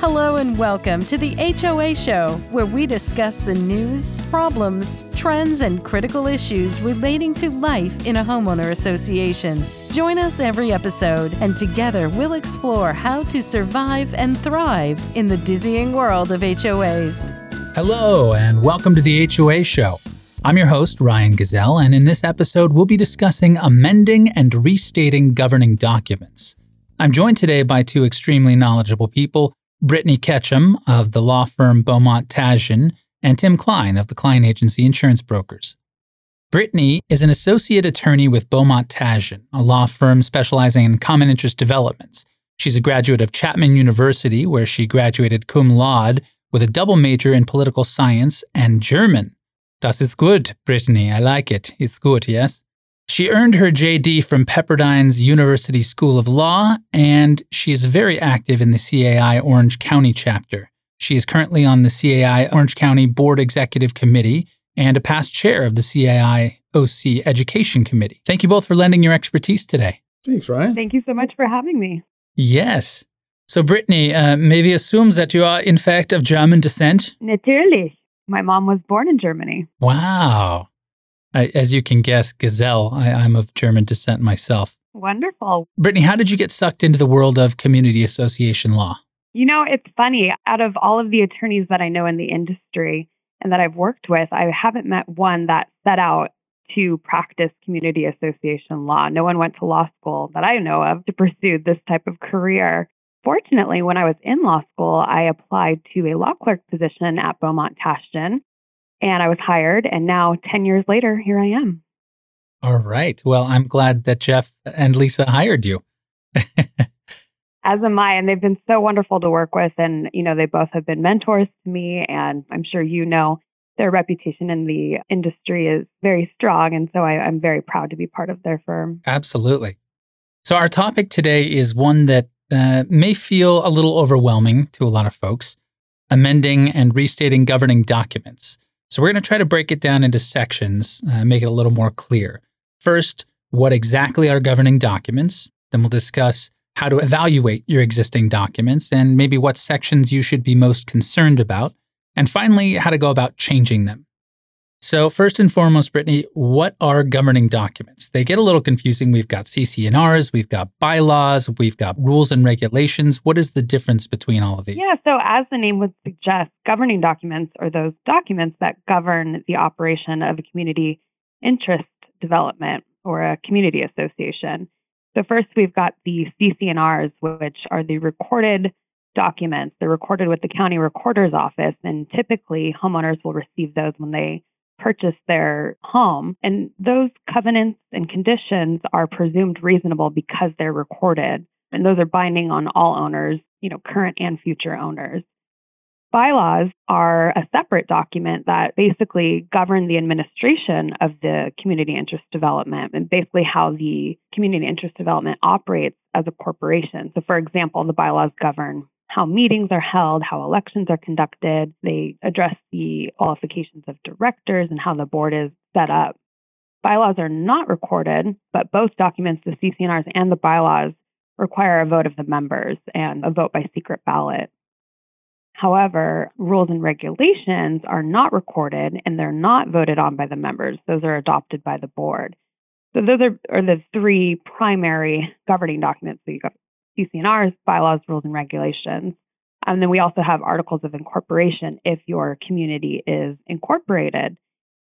Hello and welcome to the HOA Show, where we discuss the news, problems, trends, and critical issues relating to life in a homeowner association. Join us every episode, and together we'll explore how to survive and thrive in the dizzying world of HOAs. Hello and welcome to the HOA Show. I'm your host, Ryan Gazelle, and in this episode we'll be discussing amending and restating governing documents. I'm joined today by two extremely knowledgeable people, Brittany Ketchum of the law firm Beaumont Tashjian and Tim Klein of the Klein Agency Insurance Brokers. Brittany is an associate attorney with Beaumont Tashjian, a law firm specializing in common interest developments. She's a graduate of Chapman University, where she graduated cum laude with a double major in political science and German. Das ist gut, Brittany. I like it. It's good, yes? She earned her JD from Pepperdine's University School of Law, and she is very active in the CAI Orange County chapter. She is currently on the CAI Orange County Board Executive Committee and a past chair of the CAI OC Education Committee. Thank you both for lending your expertise today. Thanks, Ryan. Thank you so much for having me. Yes. So, Brittany, may we assume that you are, in fact, of German descent? Natürlich. My mom was born in Germany. Wow. As you can guess, Gazelle, I'm of German descent myself. Wonderful. Brittany, how did you get sucked into the world of community association law? You know, it's funny. Out of all of the attorneys that I know in the industry and that I've worked with, I haven't met one that set out to practice community association law. No one went to law school that I know of to pursue this type of career. Fortunately, when I was in law school, I applied to a law clerk position at Beaumont Tashjian, and I was hired. And now, 10 years later, here I am. All right. Well, I'm glad that Jeff and Lisa hired you. As am I, and they've been so wonderful to work with. And, you know, they both have been mentors to me, and I'm sure you know their reputation in the industry is very strong. And so I'm very proud to be part of their firm. Absolutely. So our topic today is one that may feel a little overwhelming to a lot of folks, amending and restating governing documents. So we're going to try to break it down into sections, make it a little more clear. First, what exactly are governing documents? Then we'll discuss how to evaluate your existing documents and maybe what sections you should be most concerned about. And finally, how to go about changing them. So first and foremost, Brittany, what are governing documents? They get a little confusing. We've got CC&Rs, we've got bylaws, we've got rules and regulations. What is the difference between all of these? Yeah, so as the name would suggest, governing documents are those documents that govern the operation of a community interest development or a community association. So first, we've got the CC&Rs, which are the recorded documents. They're recorded with the county recorder's office, and typically homeowners will receive those when they purchase their home. And those covenants and conditions are presumed reasonable because they're recorded. And those are binding on all owners, you know, current and future owners. Bylaws are a separate document that basically govern the administration of the community interest development and basically how the community interest development operates as a corporation. So, for example, the bylaws govern how meetings are held, how elections are conducted. They address the qualifications of directors and how the board is set up. Bylaws are not recorded, but both documents, the CC&Rs and the bylaws, require a vote of the members and a vote by secret ballot. However, rules and regulations are not recorded and they're not voted on by the members. Those are adopted by the board. So those are the three primary governing documents that you got. CC&Rs, bylaws, rules, and regulations. And then we also have articles of incorporation if your community is incorporated.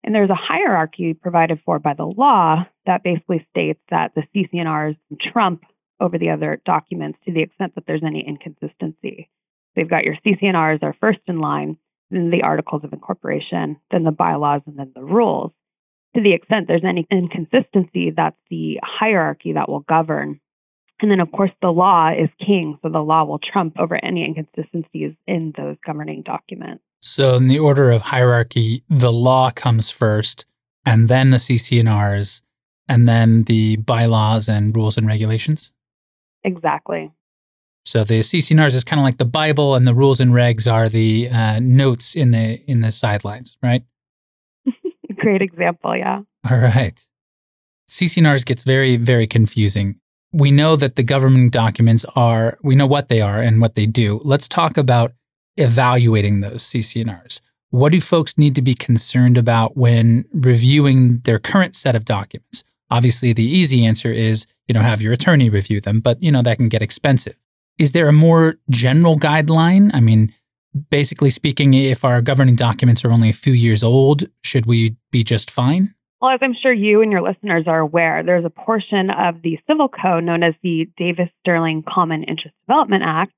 And there's a hierarchy provided for by the law that basically states that the CC&Rs trump over the other documents to the extent that there's any inconsistency. So you've got your CC&Rs are first in line, then the articles of incorporation, then the bylaws, and then the rules. To the extent there's any inconsistency, that's the hierarchy that will govern. And then, of course, the law is king, so the law will trump over any inconsistencies in those governing documents. So in the order of hierarchy, the law comes first, and then the CC&Rs, and then the bylaws and rules and regulations? Exactly. So the CC&Rs is kind of like the Bible, and the rules and regs are the notes in the sidelines, right? Great example, yeah. All right. CC&Rs gets very, very confusing. we know that the governing documents are, we know what they are and what they do. Let's talk about evaluating those CC&Rs. What do folks need to be concerned about when reviewing their current set of documents? Obviously, the easy answer is, have your attorney review them, but, that can get expensive. Is there a more general guideline? I mean, basically speaking, if our governing documents are only a few years old, should we be just fine? Well, as I'm sure you and your listeners are aware, there's a portion of the Civil Code known as the Davis-Stirling Common Interest Development Act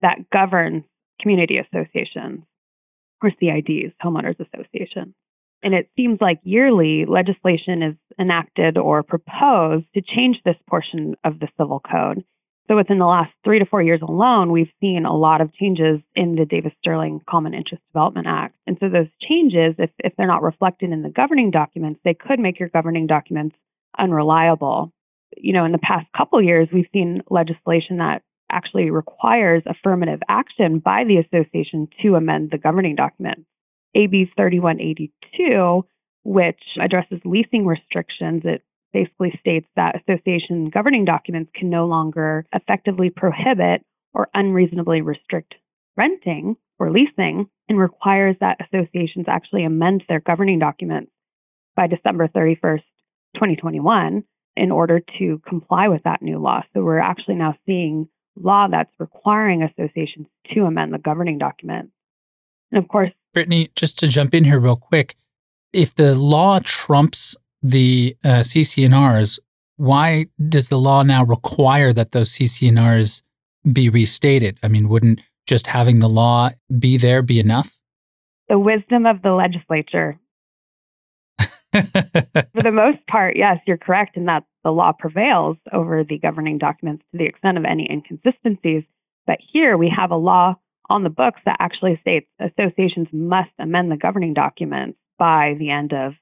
that governs community associations, or CIDs, homeowners associations. And it seems like yearly legislation is enacted or proposed to change this portion of the Civil Code. So within the last 3 to 4 years alone, we've seen a lot of changes in the Davis-Stirling Common Interest Development Act. And so those changes, if they're not reflected in the governing documents, they could make your governing documents unreliable. In the past couple of years, we've seen legislation that actually requires affirmative action by the association to amend the governing documents. AB 3182, which addresses leasing restrictions, it basically states that association governing documents can no longer effectively prohibit or unreasonably restrict renting or leasing, and requires that associations actually amend their governing documents by December 31st, 2021, in order to comply with that new law. So we're actually now seeing law that's requiring associations to amend the governing documents. And of course, Brittany, just to jump in here real quick, if the law trumps the CC&Rs, why does the law now require that those CC&Rs be restated? I mean, wouldn't just having the law be there be enough? The wisdom of the legislature. For the most part, yes, you're correct in that the law prevails over the governing documents to the extent of any inconsistencies. But here we have a law on the books that actually states associations must amend the governing documents by the end of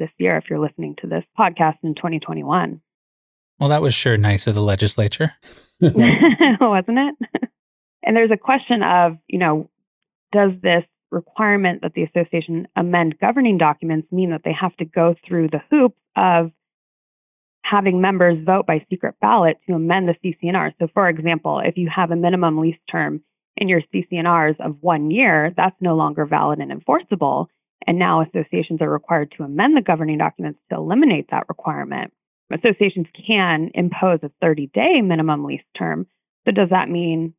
this year, if you're listening to this podcast in 2021. Well, that was sure nice of the legislature. Wasn't it? And there's a question of, does this requirement that the association amend governing documents mean that they have to go through the hoop of having members vote by secret ballot to amend the CC&R? So for example, if you have a minimum lease term in your CC&Rs of 1 year, that's no longer valid and enforceable. And now associations are required to amend the governing documents to eliminate that requirement. Associations can impose a 30-day minimum lease term. So does that mean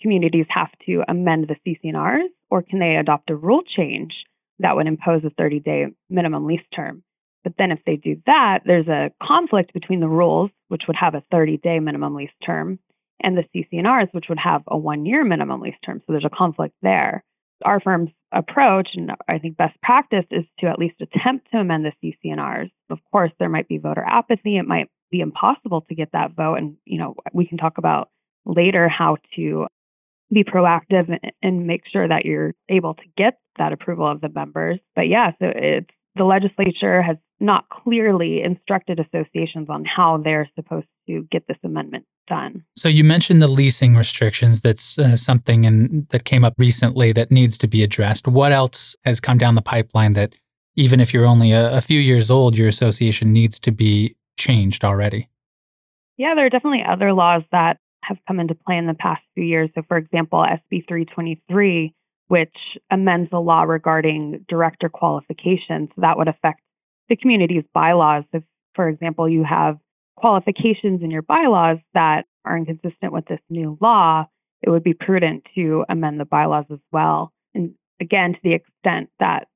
communities have to amend the CC&Rs, or can they adopt a rule change that would impose a 30-day minimum lease term? But then if they do that, there's a conflict between the rules, which would have a 30-day minimum lease term, and the CC&Rs, which would have a 1-year minimum lease term. So there's a conflict there. Our firm's approach, and I think best practice, is to at least attempt to amend the CC&Rs. Of course, there might be voter apathy. It might be impossible to get that vote. And, we can talk about later how to be proactive and make sure that you're able to get that approval of the members. But yeah, so the legislature has not clearly instructed associations on how they're supposed to get this amendment done. So you mentioned the leasing restrictions. That's something that came up recently that needs to be addressed. What else has come down the pipeline that even if you're only a few years old, your association needs to be changed already? Yeah, there are definitely other laws that have come into play in the past few years. So for example, SB 323, which amends the law regarding director qualifications. So that would affect the community's bylaws. If, for example, you have qualifications in your bylaws that are inconsistent with this new law, it would be prudent to amend the bylaws as well. And again, to the extent that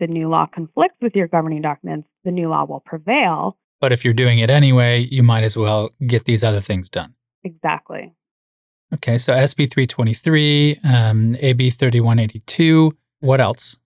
the new law conflicts with your governing documents, the new law will prevail. But if you're doing it anyway, you might as well get these other things done. Exactly. Okay, so SB 323, AB 3182, what else?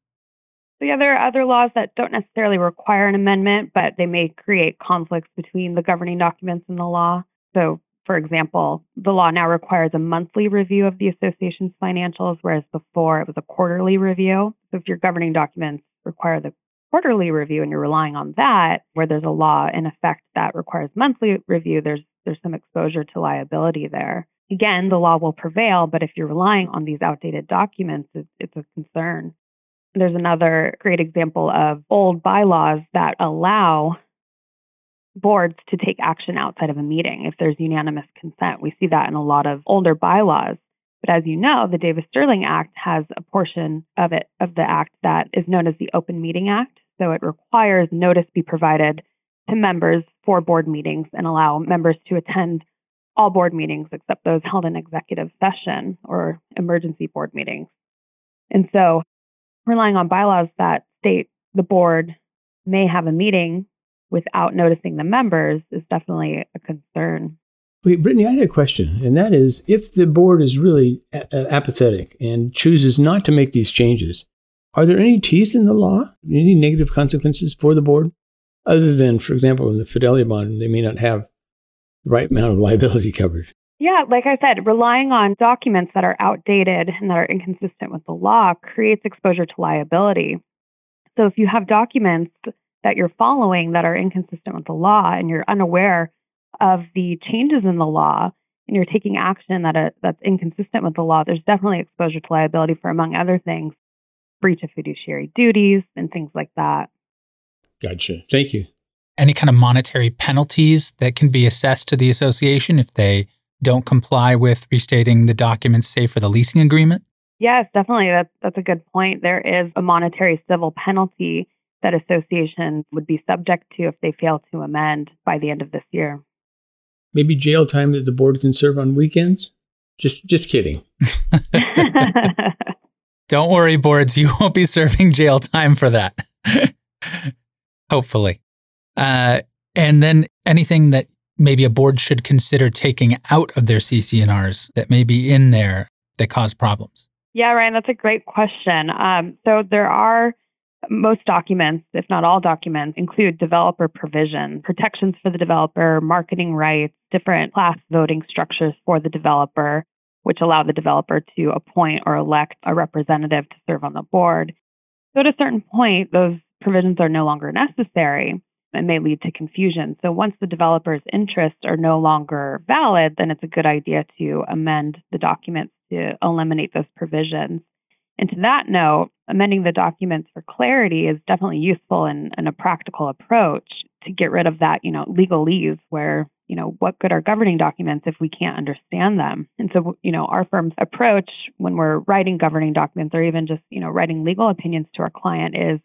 So yeah, there are other laws that don't necessarily require an amendment, but they may create conflicts between the governing documents and the law. So, for example, the law now requires a monthly review of the association's financials, whereas before it was a quarterly review. So if your governing documents require the quarterly review and you're relying on that, where there's a law in effect that requires monthly review, there's some exposure to liability there. Again, the law will prevail, but if you're relying on these outdated documents, it's a concern. There's another great example of old bylaws that allow boards to take action outside of a meeting if there's unanimous consent. We see that in a lot of older bylaws. But as you know, the Davis-Stirling Act has a portion of it, of the act, that is known as the Open Meeting Act. So it requires notice be provided to members for board meetings and allow members to attend all board meetings except those held in executive session or emergency board meetings. And so relying on bylaws that state the board may have a meeting without noticing the members is definitely a concern. Wait, Brittany, I had a question, and that is, if the board is really apathetic and chooses not to make these changes, are there any teeth in the law? Any negative consequences for the board? Other than, for example, in the Fidelity bond, they may not have the right amount of liability coverage. Yeah, like I said, relying on documents that are outdated and that are inconsistent with the law creates exposure to liability. So if you have documents that you're following that are inconsistent with the law and you're unaware of the changes in the law and you're taking action that's inconsistent with the law, there's definitely exposure to liability for, among other things, breach of fiduciary duties and things like that. Gotcha. Thank you. Any kind of monetary penalties that can be assessed to the association if they don't comply with restating the documents, say, for the leasing agreement? Yes, definitely. That's a good point. There is a monetary civil penalty that associations would be subject to if they fail to amend by the end of this year. Maybe jail time that the board can serve on weekends? Just kidding. Don't worry, boards. You won't be serving jail time for that. Hopefully. And then anything that maybe a board should consider taking out of their CC&Rs that may be in there that cause problems? Yeah, Ryan, that's a great question. So there are most documents, if not all documents, include developer provision, protections for the developer, marketing rights, different class voting structures for the developer, which allow the developer to appoint or elect a representative to serve on the board. So at a certain point, those provisions are no longer necessary and may lead to confusion. So once the developer's interests are no longer valid, then it's a good idea to amend the documents to eliminate those provisions. And to that note, amending the documents for clarity is definitely useful and a practical approach to get rid of that, legalese where, what good are governing documents if we can't understand them? And so, our firm's approach when we're writing governing documents or even just, writing legal opinions to our client is,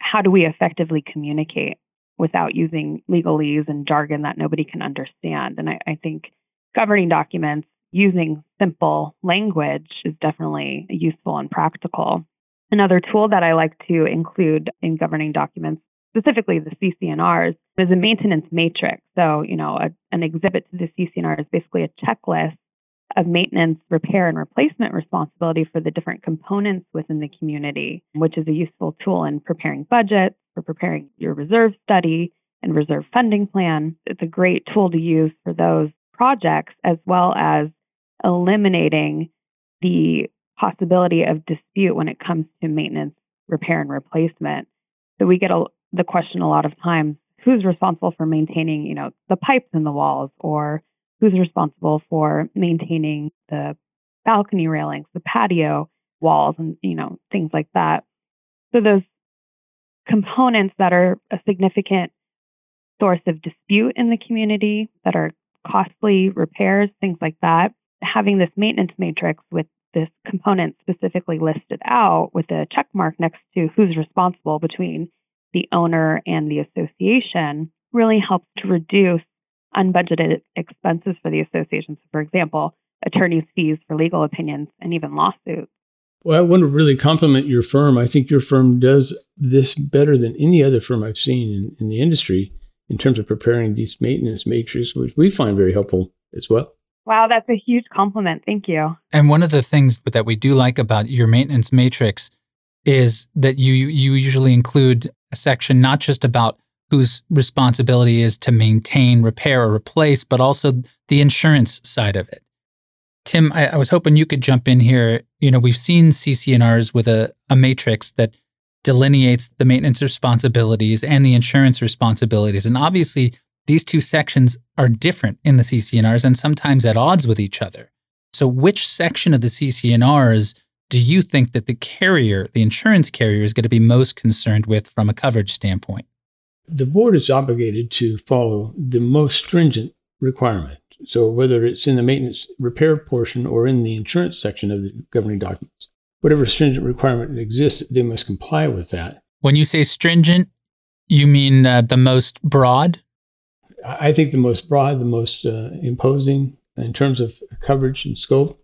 how do we effectively communicate without using legalese and jargon that nobody can understand? And I think governing documents using simple language is definitely useful and practical. Another tool that I like to include in governing documents, specifically the CC&Rs, is a maintenance matrix. So, an exhibit to the CC&R is basically a checklist of maintenance, repair, and replacement responsibility for the different components within the community, which is a useful tool in preparing budgets, for preparing your reserve study and reserve funding plan. It's a great tool to use for those projects, as well as eliminating the possibility of dispute when it comes to maintenance, repair, and replacement. So we get the question a lot of times, who's responsible for maintaining, the pipes in the walls, or who's responsible for maintaining the balcony railings, the patio walls, and, things like that. So those components that are a significant source of dispute in the community, that are costly repairs, things like that, having this maintenance matrix with this component specifically listed out with a check mark next to who's responsible between the owner and the association really helps to reduce unbudgeted expenses for the association. So, for example, attorneys' fees for legal opinions and even lawsuits. Well, I want to really compliment your firm. I think your firm does this better than any other firm I've seen in the industry in terms of preparing these maintenance matrices, which we find very helpful as well. Wow, that's a huge compliment. Thank you. And one of the things that we do like about your maintenance matrix is that you usually include a section not just about whose responsibility is to maintain, repair, or replace, but also the insurance side of it. Tim, I was hoping you could jump in here. We've seen CC&Rs with a matrix that delineates the maintenance responsibilities and the insurance responsibilities. And obviously, these two sections are different in the CC&Rs and sometimes at odds with each other. So which section of the CC&Rs do you think that the insurance carrier, is going to be most concerned with from a coverage standpoint? The board is obligated to follow the most stringent requirement. So whether it's in the maintenance repair portion or in the insurance section of the governing documents, whatever stringent requirement exists, they must comply with that. When you say stringent, you mean the most broad? I think the most broad, the most imposing in terms of coverage and scope.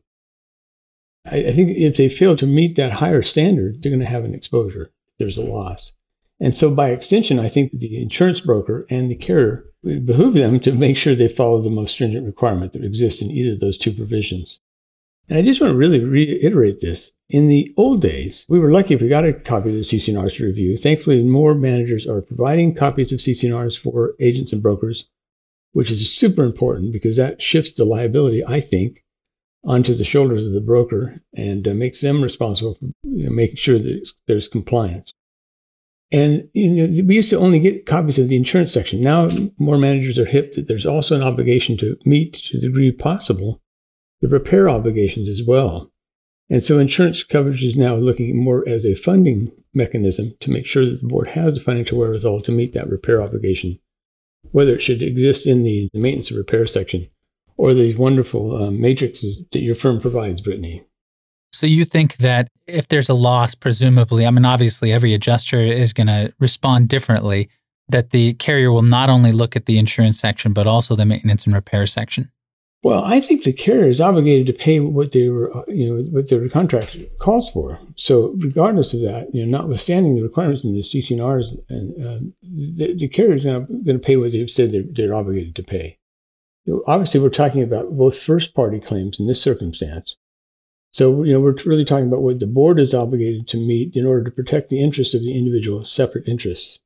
I think if they fail to meet that higher standard, they're going to have an exposure. There's a loss. And so by extension, I think the insurance broker and the carrier, it behooves them to make sure they follow the most stringent requirement that exists in either of those two provisions. And I just want to really reiterate this. In the old days, we were lucky if we got a copy of the CC&Rs to review. Thankfully, more managers are providing copies of CC&Rs for agents and brokers, which is super important because that shifts the liability, I think, onto the shoulders of the broker and makes them responsible for making sure that there's compliance. And we used to only get copies of the insurance section. Now more managers are hip that there's also an obligation to meet, to the degree possible, the repair obligations as well. And so insurance coverage is now looking more as a funding mechanism to make sure that the board has the financial wherewithal to meet that repair obligation, whether it should exist in the maintenance and repair section or these wonderful matrices that your firm provides, Brittany. So you think that if there's a loss, presumably, I mean, obviously every adjuster is going to respond differently, that the carrier will not only look at the insurance section, but also the maintenance and repair section? Well, I think the carrier is obligated to pay what they were, what their contract calls for. So regardless of that, notwithstanding the requirements in the CC&Rs, and the carrier is going to pay what they've said they're obligated to pay. Obviously, we're talking about both first-party claims in this circumstance. So, we're really talking about what the board is obligated to meet in order to protect the interests of the individual, separate interests.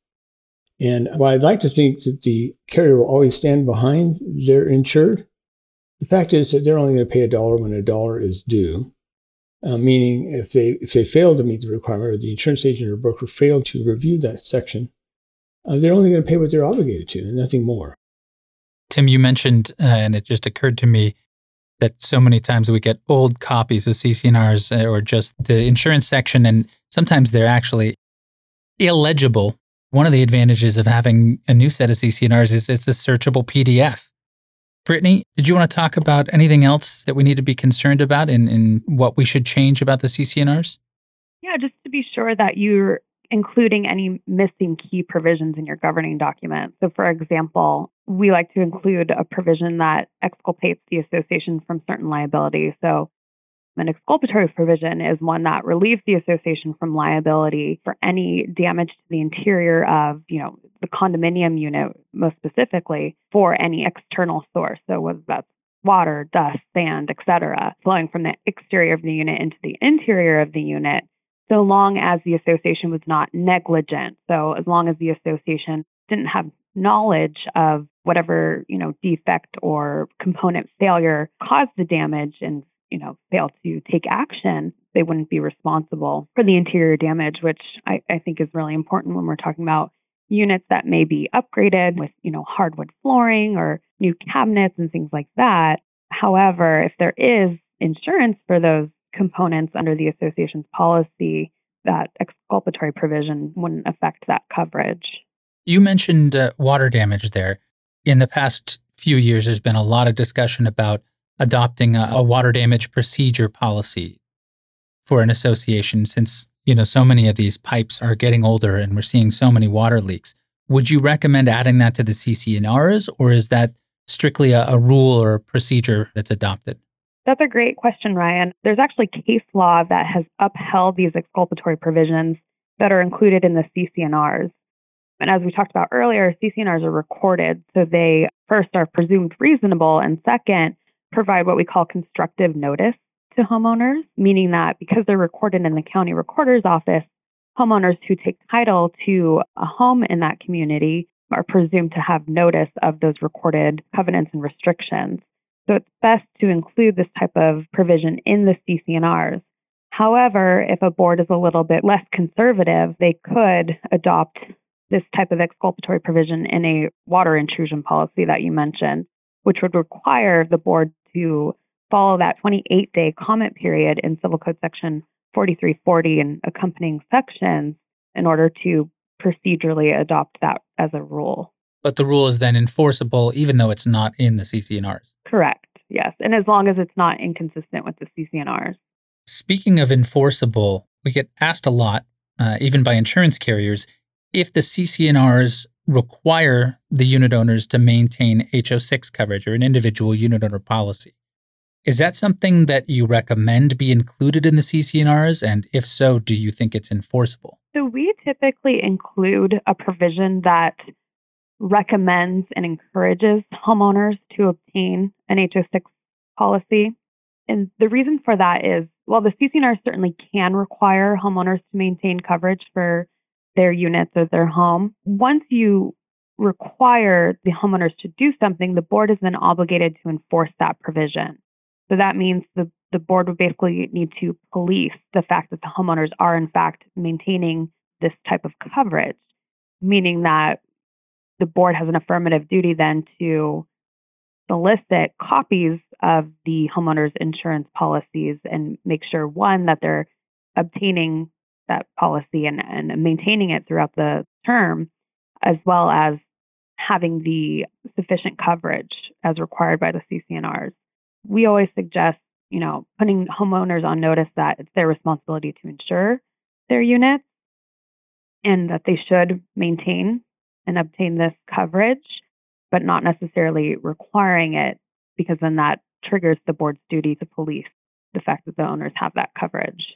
And while I'd like to think that the carrier will always stand behind their insured, the fact is that they're only going to pay $1 when $1 is due, meaning if they fail to meet the requirement or the insurance agent or broker failed to review that section, they're only going to pay what they're obligated to and nothing more. Tim, you mentioned, and it just occurred to me, that so many times we get old copies of CC&Rs or just the insurance section, and sometimes they're actually illegible. One of the advantages of having a new set of CC&Rs is it's a searchable PDF. Brittany, did you want to talk about anything else that we need to be concerned about in what we should change about the CC&Rs? Yeah, just to be sure that you're including any missing key provisions in your governing document. So, for example, we like to include a provision that exculpates the association from certain liability. So an exculpatory provision is one that relieves the association from liability for any damage to the interior of, the condominium unit, most specifically, for any external source. So whether that's water, dust, sand, etc., flowing from the exterior of the unit into the interior of the unit, so long as the association was not negligent. So as long as the association didn't have knowledge of whatever, defect or component failure caused the damage and, failed to take action, they wouldn't be responsible for the interior damage, which I think is really important when we're talking about units that may be upgraded with, hardwood flooring or new cabinets and things like that. However, if there is insurance for those components under the association's policy, that exculpatory provision wouldn't affect that coverage. You mentioned water damage there. In the past few years, there's been a lot of discussion about adopting a water damage procedure policy for an association since, so many of these pipes are getting older and we're seeing so many water leaks. Would you recommend adding that to the CC&Rs, or is that strictly a rule or a procedure that's adopted? That's a great question, Ryan. There's actually case law that has upheld these exculpatory provisions that are included in the CC&Rs. And as we talked about earlier, CC&Rs are recorded, so they first are presumed reasonable, and second, provide what we call constructive notice to homeowners, meaning that because they're recorded in the county recorder's office, homeowners who take title to a home in that community are presumed to have notice of those recorded covenants and restrictions. So it's best to include this type of provision in the CC&Rs. However, if a board is a little bit less conservative, they could adopt this type of exculpatory provision in a water intrusion policy that you mentioned, which would require the board to follow that 28-day comment period in Civil Code Section 4340 and accompanying sections in order to procedurally adopt that as a rule. But the rule is then enforceable, even though it's not in the CC&Rs. Correct. Yes. And as long as it's not inconsistent with the CC&Rs. Speaking of enforceable, we get asked a lot, even by insurance carriers, if the CC&Rs require the unit owners to maintain HO6 coverage or an individual unit owner policy. Is that something that you recommend be included in the CC&Rs? And if so, do you think it's enforceable? So we typically include a provision that recommends and encourages homeowners to obtain an HO6 policy. And the reason for that is, while the CC&Rs certainly can require homeowners to maintain coverage for their units or their home, once you require the homeowners to do something, the board is then obligated to enforce that provision. So that means the board would basically need to police the fact that the homeowners are, in fact, maintaining this type of coverage, meaning that the board has an affirmative duty then to solicit copies of the homeowners' insurance policies and make sure, one, that they're obtaining that policy and maintaining it throughout the term, as well as having the sufficient coverage as required by the CC&Rs. We always suggest, putting homeowners on notice that it's their responsibility to insure their units and that they should maintain and obtain this coverage, but not necessarily requiring it, because then that triggers the board's duty to police the fact that the owners have that coverage.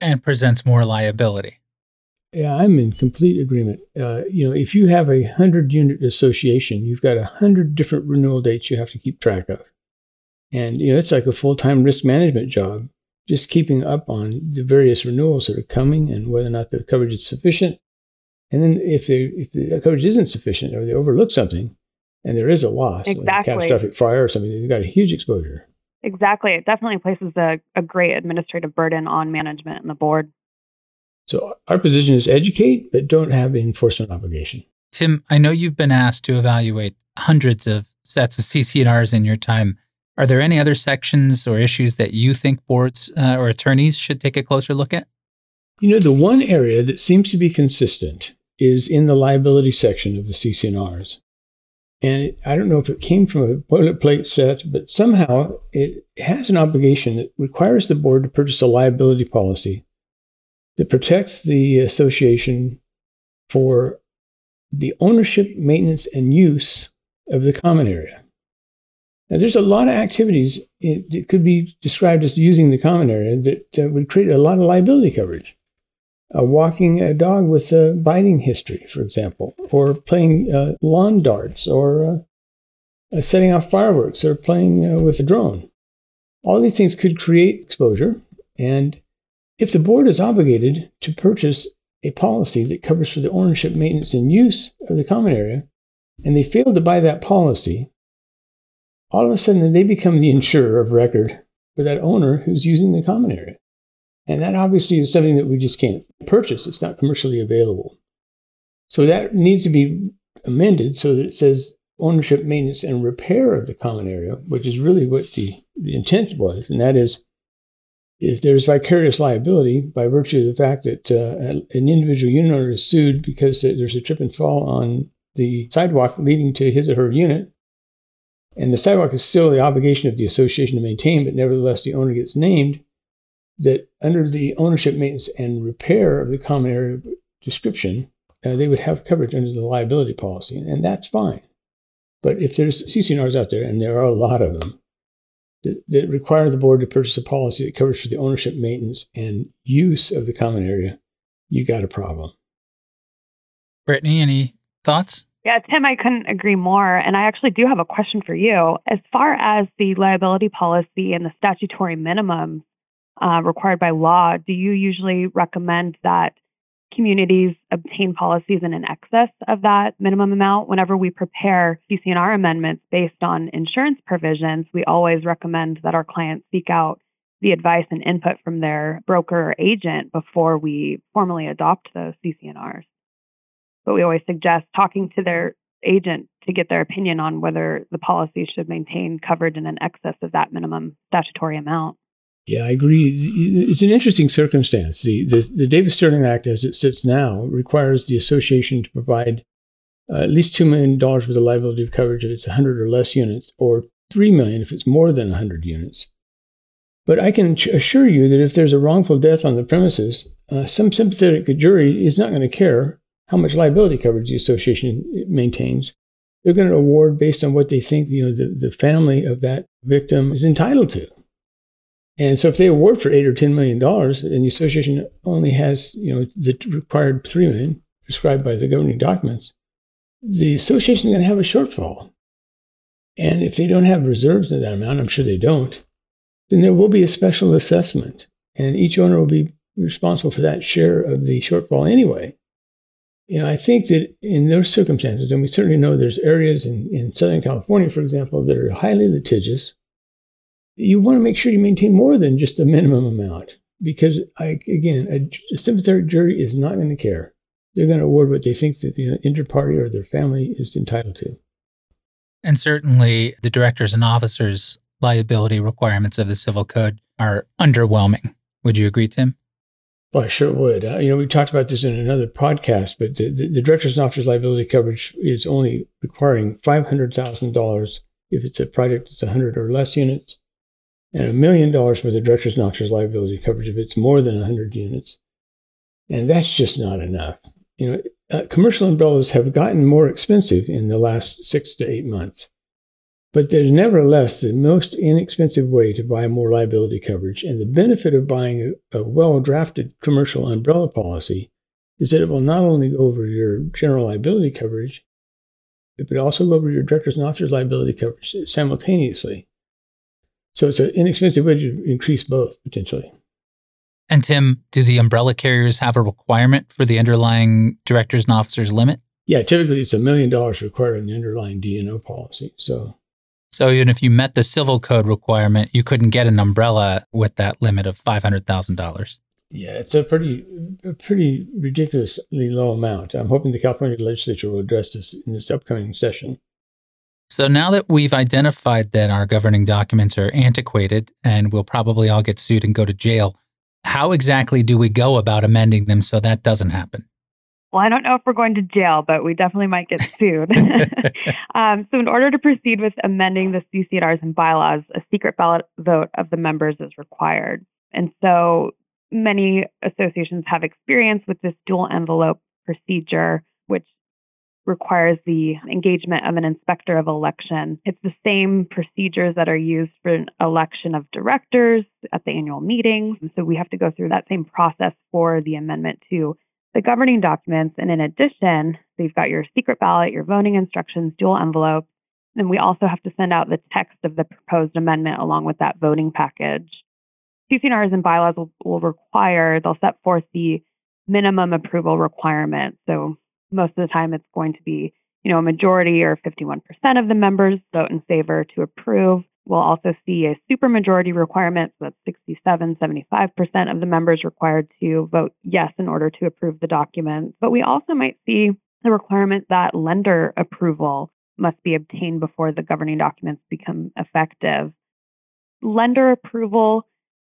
And presents more liability. Yeah, I'm in complete agreement. If you have 100-unit association, you've got 100 different renewal dates you have to keep track of. And, it's like a full-time risk management job, just keeping up on the various renewals that are coming and whether or not the coverage is sufficient. And then if the coverage isn't sufficient or they overlook something and there is a loss, like a catastrophic fire or something, you've got a huge exposure. Exactly. It definitely places a great administrative burden on management and the board. So our position is educate, but don't have the enforcement obligation. Tim, I know you've been asked to evaluate hundreds of sets of CC&Rs in your time. Are there any other sections or issues that you think boards or attorneys should take a closer look at? The one area that seems to be consistent is in the liability section of the CC&Rs. And I don't know if it came from a boilerplate set, but somehow it has an obligation that requires the board to purchase a liability policy that protects the association for the ownership, maintenance, and use of the common area. Now, there's a lot of activities that could be described as using the common area that would create a lot of liability coverage. Walking a dog with a biting history, for example, or playing lawn darts, or setting off fireworks, or playing with a drone. All these things could create exposure. And if the board is obligated to purchase a policy that covers for the ownership, maintenance, and use of the common area, and they fail to buy that policy, all of a sudden they become the insurer of record for that owner who's using the common area. And that obviously is something that we just can't purchase. It's not commercially available. So that needs to be amended so that it says ownership, maintenance, and repair of the common area, which is really what the intent was. And that is, if there's vicarious liability by virtue of the fact that an individual unit owner is sued because there's a trip and fall on the sidewalk leading to his or her unit, and the sidewalk is still the obligation of the association to maintain, but nevertheless the owner gets named, that under the ownership, maintenance, and repair of the common area description, they would have coverage under the liability policy, and that's fine. But if there's CC&Rs out there, and there are a lot of them, that require the board to purchase a policy that covers for the ownership, maintenance, and use of the common area, you got a problem. Brittany, any thoughts? Yeah, Tim, I couldn't agree more. And I actually do have a question for you. As far as the liability policy and the statutory minimums required by law, do you usually recommend that communities obtain policies in excess of that minimum amount? Whenever we prepare CC&R amendments based on insurance provisions, we always recommend that our clients seek out the advice and input from their broker or agent before we formally adopt those CC&Rs. But we always suggest talking to their agent to get their opinion on whether the policy should maintain coverage in excess of that minimum statutory amount. Yeah, I agree. It's an interesting circumstance. The Davis-Stirling Act, as it sits now, requires the association to provide at least $2 million worth of liability of coverage if it's 100 or less units, or $3 million if it's more than 100 units. But I can assure you that if there's a wrongful death on the premises, some sympathetic jury is not going to care how much liability coverage the association maintains. They're going to award based on what they think the family of that victim is entitled to. And so if they award for $8 or $10 million and the association only has the required $3 million prescribed by the governing documents, the association is going to have a shortfall. And if they don't have reserves in that amount, I'm sure they don't, then there will be a special assessment. And each owner will be responsible for that share of the shortfall anyway. I think that in those circumstances, and we certainly know there's areas in Southern California, for example, that are highly litigious, you want to make sure you maintain more than just the minimum amount. Because, a sympathetic jury is not going to care. They're going to award what they think that the inter-party or their family is entitled to. And certainly the directors and officers' liability requirements of the Civil Code are underwhelming. Would you agree, Tim? Well, I sure would. We talked about this in another podcast, but the directors and officers' liability coverage is only requiring $500,000 if it's a project that's 100 or less units, and $1 million for the directors and officers' liability coverage if it's more than 100 units. And that's just not enough. Commercial umbrellas have gotten more expensive in the last 6 to 8 months. But there's nevertheless the most inexpensive way to buy more liability coverage. And the benefit of buying a well-drafted commercial umbrella policy is that it will not only go over your general liability coverage, it will also go over your directors and officers liability coverage simultaneously. So it's an inexpensive way to increase both, potentially. And Tim, do the umbrella carriers have a requirement for the underlying directors and officers limit? Yeah, typically it's $1 million required in the underlying D&O policy, So even if you met the Civil Code requirement, you couldn't get an umbrella with that limit of $500,000. Yeah, it's a pretty ridiculously low amount. I'm hoping the California legislature will address this in this upcoming session. So now that we've identified that our governing documents are antiquated and we'll probably all get sued and go to jail, how exactly do we go about amending them so that doesn't happen? Well, I don't know if we're going to jail, but we definitely might get sued. So in order to proceed with amending the CC&Rs and bylaws, a secret ballot vote of the members is required. And so many associations have experience with this dual envelope procedure, which requires the engagement of an inspector of election. It's the same procedures that are used for an election of directors at the annual meetings. And so we have to go through that same process for the amendment to the governing documents, and in addition, so you've got your secret ballot, your voting instructions, dual envelope, and we also have to send out the text of the proposed amendment along with that voting package. CC&Rs and bylaws will set forth the minimum approval requirement. So most of the time, it's going to be, a majority or 51% of the members vote in favor to approve. We'll also see a supermajority requirement, so that's 75% of the members required to vote yes in order to approve the document. But we also might see the requirement that lender approval must be obtained before the governing documents become effective. Lender approval,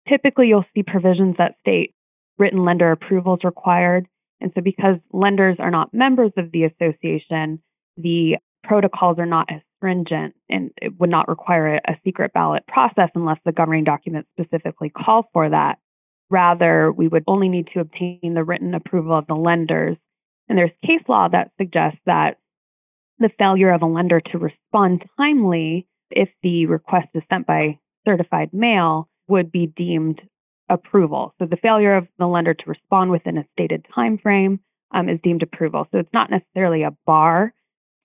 typically you'll see provisions that state written lender approval is required. And so because lenders are not members of the association, the protocols are not as stringent, and it would not require a secret ballot process unless the governing documents specifically call for that. Rather, we would only need to obtain the written approval of the lenders. And there's case law that suggests that the failure of a lender to respond timely, if the request is sent by certified mail, would be deemed approval. So the failure of the lender to respond within a stated time frame is deemed approval. So it's not necessarily a bar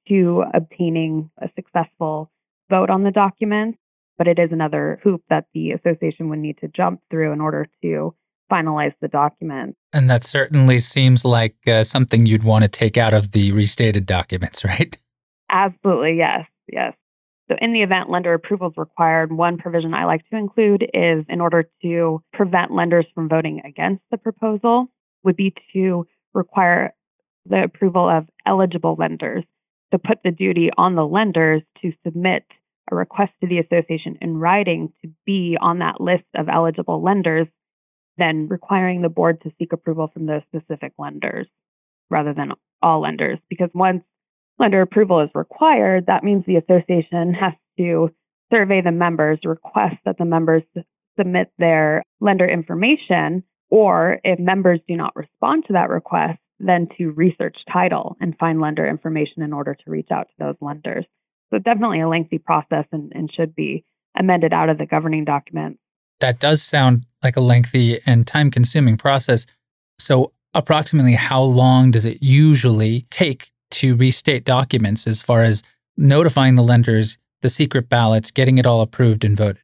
to obtaining a successful vote on the document, but it is another hoop that the association would need to jump through in order to finalize the document. And that certainly seems like something you'd want to take out of the restated documents, right? Absolutely, yes. So in the event lender approval is required, one provision I like to include is in order to prevent lenders from voting against the proposal would be to require the approval of eligible lenders. To put the duty on the lenders to submit a request to the association in writing to be on that list of eligible lenders, then requiring the board to seek approval from those specific lenders rather than all lenders. Because once lender approval is required, that means the association has to survey the members, request that the members submit their lender information, or if members do not respond to that request, then to research title and find lender information in order to reach out to those lenders. So definitely a lengthy process and should be amended out of the governing document. That does sound like a lengthy and time-consuming process. So approximately how long does it usually take to restate documents as far as notifying the lenders, the secret ballots, getting it all approved and voted?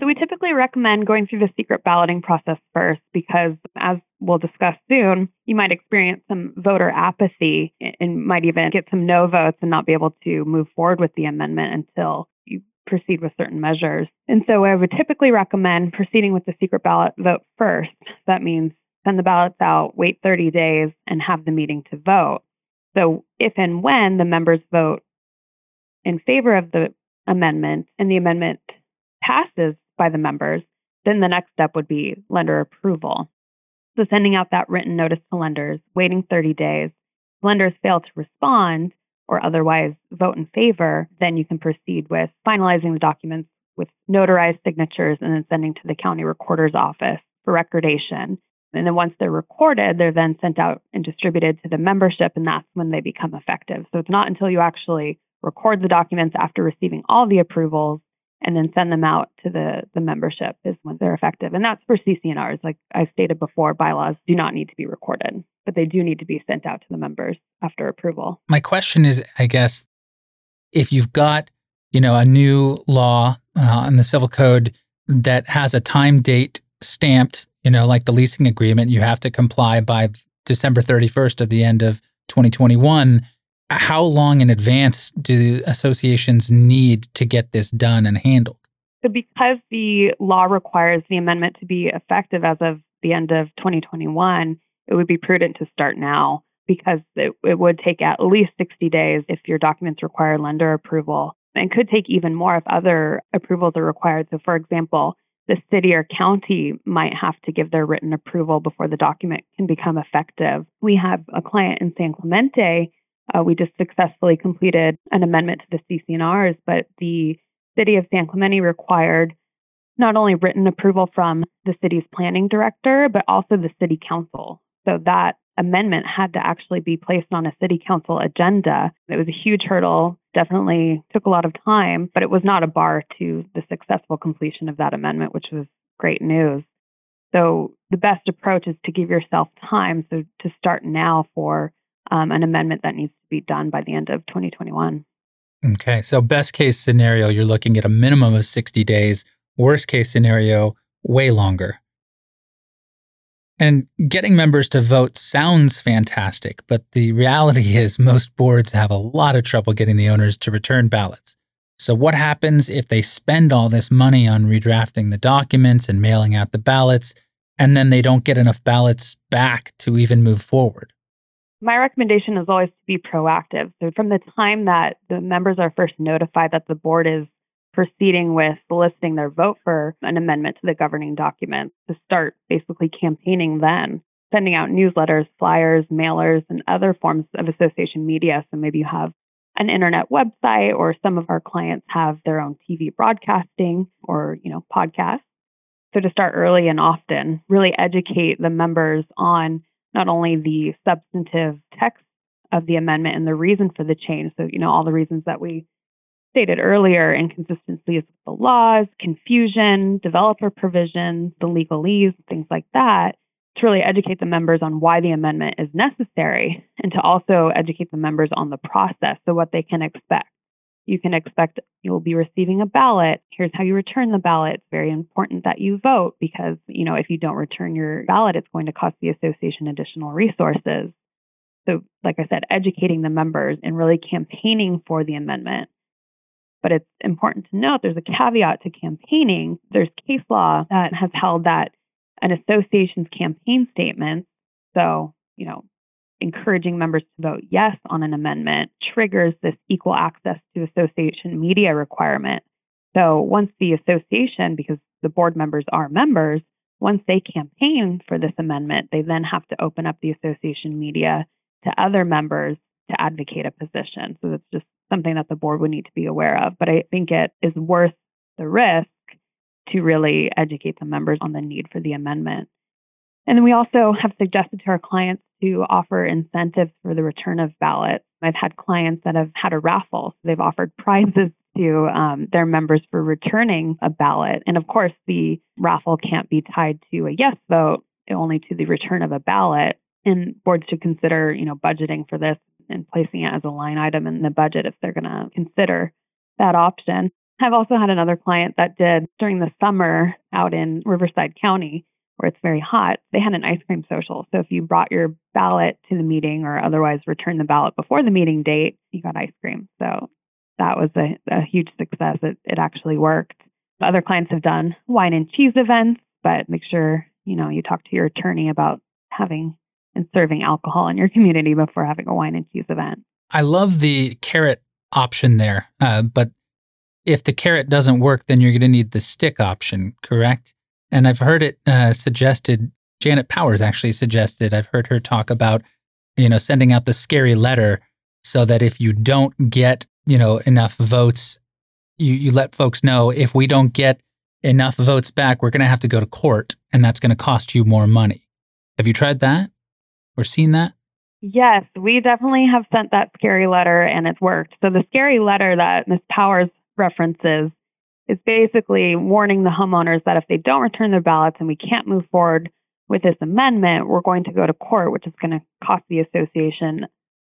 So we typically recommend going through the secret balloting process first because, as we'll discuss soon, you might experience some voter apathy and might even get some no votes and not be able to move forward with the amendment until you proceed with certain measures. And so I would typically recommend proceeding with the secret ballot vote first. That means send the ballots out, wait 30 days, and have the meeting to vote. So if and when the members vote in favor of the amendment and the amendment passes by the members, then the next step would be lender approval. So sending out that written notice to lenders, waiting 30 days. If lenders fail to respond or otherwise vote in favor, then you can proceed with finalizing the documents with notarized signatures and then sending to the county recorder's office for recordation. And then once they're recorded, they're then sent out and distributed to the membership, and that's when they become effective. So it's not until you actually record the documents after receiving all the approvals and then send them out to the membership is when they're effective. And that's for CC&Rs. Like I stated before, bylaws do not need to be recorded, but they do need to be sent out to the members after approval. My question is, I guess, if you've got, a new law in the civil code that has a time date stamped, like the leasing agreement, you have to comply by December 31st of the end of 2021, how long in advance do associations need to get this done and handled? So because the law requires the amendment to be effective as of the end of 2021, it would be prudent to start now because it would take at least 60 days if your documents require lender approval, and could take even more if other approvals are required. So for example, the city or county might have to give their written approval before the document can become effective. We have a client in San Clemente. We just successfully completed an amendment to the CC&Rs, but the city of San Clemente required not only written approval from the city's planning director, but also the city council. So that amendment had to actually be placed on a city council agenda. It was a huge hurdle, definitely took a lot of time, but it was not a bar to the successful completion of that amendment, which was great news. So the best approach is to give yourself time, so to start now for an amendment that needs to be done by the end of 2021. Okay. So best case scenario, you're looking at a minimum of 60 days. Worst case scenario, way longer. And getting members to vote sounds fantastic, but the reality is most boards have a lot of trouble getting the owners to return ballots. So what happens if they spend all this money on redrafting the documents and mailing out the ballots, and then they don't get enough ballots back to even move forward? My recommendation is always to be proactive. So from the time that the members are first notified that the board is proceeding with soliciting their vote for an amendment to the governing document, to start basically campaigning then, sending out newsletters, flyers, mailers, and other forms of association media. So maybe you have an internet website, or some of our clients have their own TV broadcasting or, podcasts. So to start early and often, really educate the members on not only the substantive text of the amendment and the reason for the change. So, all the reasons that we stated earlier: inconsistencies with the laws, confusion, developer provisions, the legalese, things like that, to really educate the members on why the amendment is necessary, and to also educate the members on the process, so what they can expect. You can expect you will be receiving a ballot. Here's how you return the ballot. It's very important that you vote because, if you don't return your ballot, it's going to cost the association additional resources. So, like I said, educating the members and really campaigning for the amendment. But it's important to note there's a caveat to campaigning. There's case law that has held that an association's campaign statements, so, encouraging members to vote yes on an amendment triggers this equal access to association media requirement. So once the association, because the board members are members, once they campaign for this amendment, they then have to open up the association media to other members to advocate a position. So that's just something that the board would need to be aware of. But I think it is worth the risk to really educate the members on the need for the amendment. And then we also have suggested to our clients to offer incentives for the return of ballots. I've had clients that have had a raffle. So they've offered prizes to their members for returning a ballot. And of course, the raffle can't be tied to a yes vote, only to the return of a ballot. And boards should consider, budgeting for this and placing it as a line item in the budget if they're going to consider that option. I've also had another client that did during the summer out in Riverside County, where it's very hot, they had an ice cream social. So if you brought your ballot to the meeting or otherwise returned the ballot before the meeting date, you got ice cream. So that was a huge success. It actually worked. Other clients have done wine and cheese events, but make sure, you talk to your attorney about having and serving alcohol in your community before having a wine and cheese event. I love the carrot option there, but if the carrot doesn't work, then you're going to need the stick option, correct? And I've heard it suggested, Janet Powers actually suggested, I've heard her talk about, sending out the scary letter so that if you don't get, enough votes, you let folks know if we don't get enough votes back, we're going to have to go to court and that's going to cost you more money. Have you tried that or seen that? Yes, we definitely have sent that scary letter and it's worked. So the scary letter that Ms. Powers references is basically warning the homeowners that if they don't return their ballots and we can't move forward with this amendment, we're going to go to court, which is going to cost the association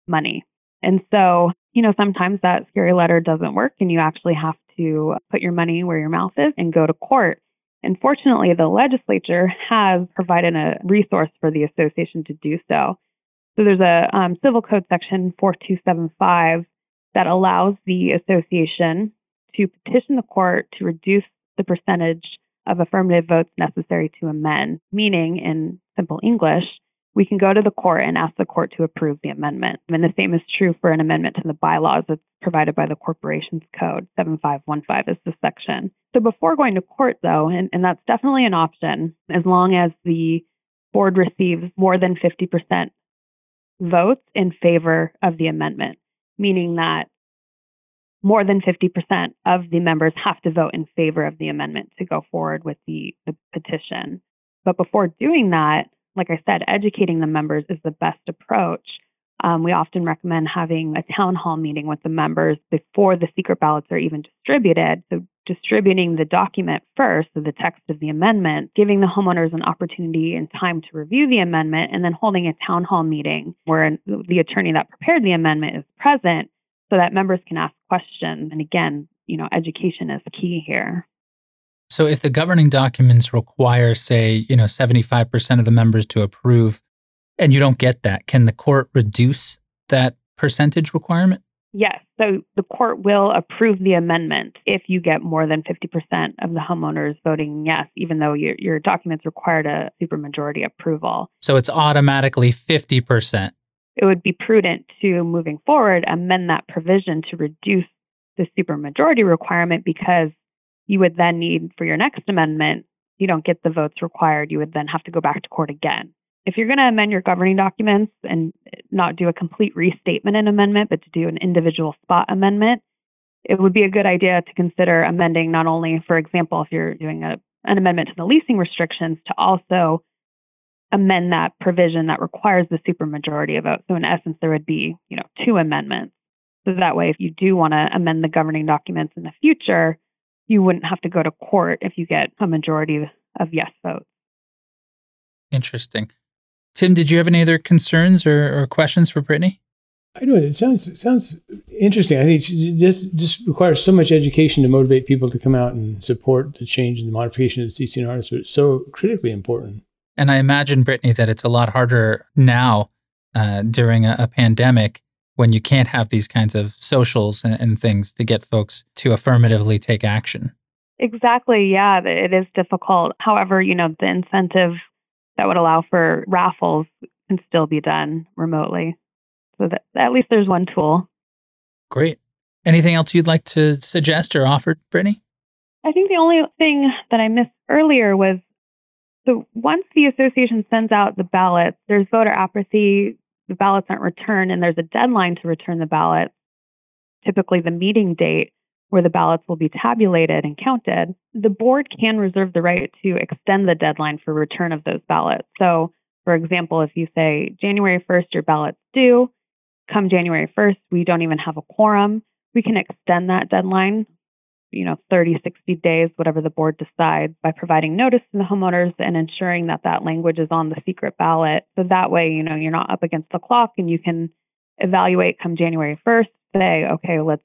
money. And so, sometimes that scary letter doesn't work and you actually have to put your money where your mouth is and go to court. And fortunately, the legislature has provided a resource for the association to do so. So there's a Civil Code section 4275 that allows the association to petition the court to reduce the percentage of affirmative votes necessary to amend. Meaning, in simple English, we can go to the court and ask the court to approve the amendment. And the same is true for an amendment to the bylaws that's provided by the Corporations Code. 7515 is the section. So before going to court, though, and that's definitely an option, as long as the board receives more than 50% votes in favor of the amendment, meaning that more than 50% of the members have to vote in favor of the amendment to go forward with the petition. But before doing that, like I said, educating the members is the best approach. We often recommend having a town hall meeting with the members before the secret ballots are even distributed. So distributing the document first, so the text of the amendment, giving the homeowners an opportunity and time to review the amendment, and then holding a town hall meeting where the attorney that prepared the amendment is present so that members can ask questions. And again, education is key here. So if the governing documents require, say, 75% of the members to approve, and you don't get that, can the court reduce that percentage requirement? Yes. So the court will approve the amendment if you get more than 50% of the homeowners voting yes, even though your documents required a supermajority approval. So it's automatically 50%. It would be prudent to, moving forward, amend that provision to reduce the supermajority requirement, because you would then need, for your next amendment, you don't get the votes required, you would then have to go back to court again. If you're going to amend your governing documents and not do a complete restatement and amendment, but to do an individual spot amendment, it would be a good idea to consider amending not only, for example, if you're doing an amendment to the leasing restrictions, to also amend that provision that requires the supermajority of votes. So in essence, there would be, two amendments. So that way, if you do want to amend the governing documents in the future, you wouldn't have to go to court if you get a majority of yes votes. Interesting. Tim, did you have any other concerns or questions for Brittany? I know it sounds interesting. I think it just requires so much education to motivate people to come out and support the change and the modification of the CC&Rs. So it's so critically important. And I imagine, Brittany, that it's a lot harder now during a pandemic, when you can't have these kinds of socials and things to get folks to affirmatively take action. Exactly. Yeah, it is difficult. However, the incentive that would allow for raffles can still be done remotely. So that at least there's one tool. Great. Anything else you'd like to suggest or offer, Brittany? I think the only thing that I missed earlier was, so once the association sends out the ballots, there's voter apathy, the ballots aren't returned, and there's a deadline to return the ballots, typically the meeting date where the ballots will be tabulated and counted. The board can reserve the right to extend the deadline for return of those ballots. So, for example, if you say January 1st, your ballot's due, come January 1st, we don't even have a quorum, we can extend that deadline, 30, 60 days, whatever the board decides, by providing notice to the homeowners and ensuring that that language is on the secret ballot. So that way, you're not up against the clock and you can evaluate come January 1st, say, okay, let's,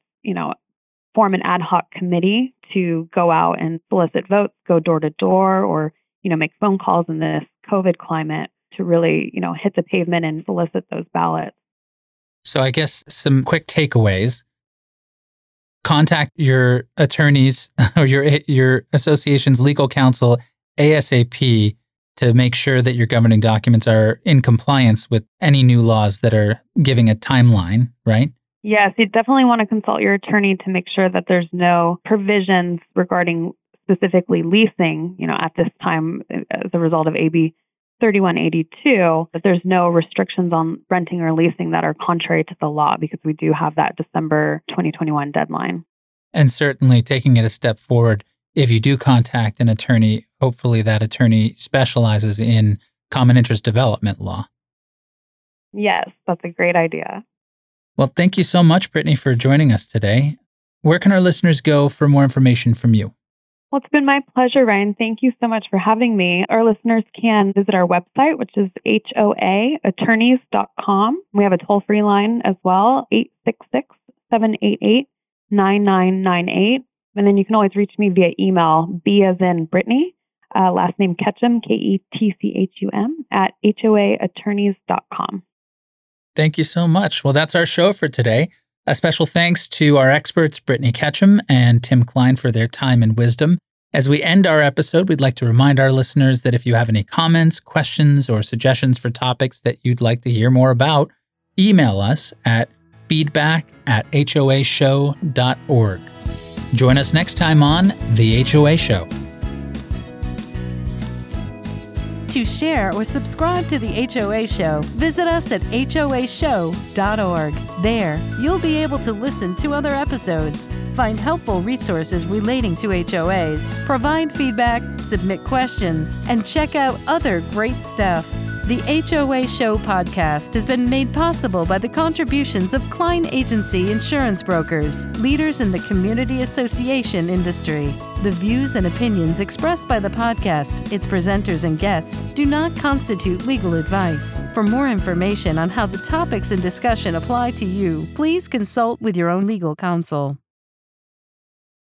form an ad hoc committee to go out and solicit votes, go door to door, or, make phone calls in this COVID climate to really, hit the pavement and solicit those ballots. So I guess some quick takeaways. Contact your attorneys or your association's legal counsel ASAP to make sure that your governing documents are in compliance with any new laws that are giving a timeline, right? Yes, you definitely want to consult your attorney to make sure that there's no provisions regarding specifically leasing, at this time as a result of AB 3182, that there's no restrictions on renting or leasing that are contrary to the law, because we do have that December 2021 deadline. And certainly taking it a step forward, if you do contact an attorney, hopefully that attorney specializes in common interest development law. Yes, that's a great idea. Well, thank you so much, Brittany, for joining us today. Where can our listeners go for more information from you? Well, it's been my pleasure, Ryan. Thank you so much for having me. Our listeners can visit our website, which is HOAattorneys.com. We have a toll-free line as well, 866-788-9998. And then you can always reach me via email, B as in Brittany, last name Ketchum, Ketchum, @HOAattorneys.com. Thank you so much. Well, that's our show for today. A special thanks to our experts, Brittany Ketchum and Tim Klein, for their time and wisdom. As we end our episode, we'd like to remind our listeners that if you have any comments, questions, or suggestions for topics that you'd like to hear more about, email us at feedback@hoashow.org. Join us next time on The HOA Show. To share or subscribe to The HOA Show, visit us at hoashow.org. There, you'll be able to listen to other episodes, find helpful resources relating to HOAs, provide feedback, submit questions, and check out other great stuff. The HOA Show podcast has been made possible by the contributions of Klein Agency Insurance Brokers, leaders in the community association industry. The views and opinions expressed by the podcast, its presenters and guests, do not constitute legal advice. For more information on how the topics in discussion apply to you, please consult with your own legal counsel.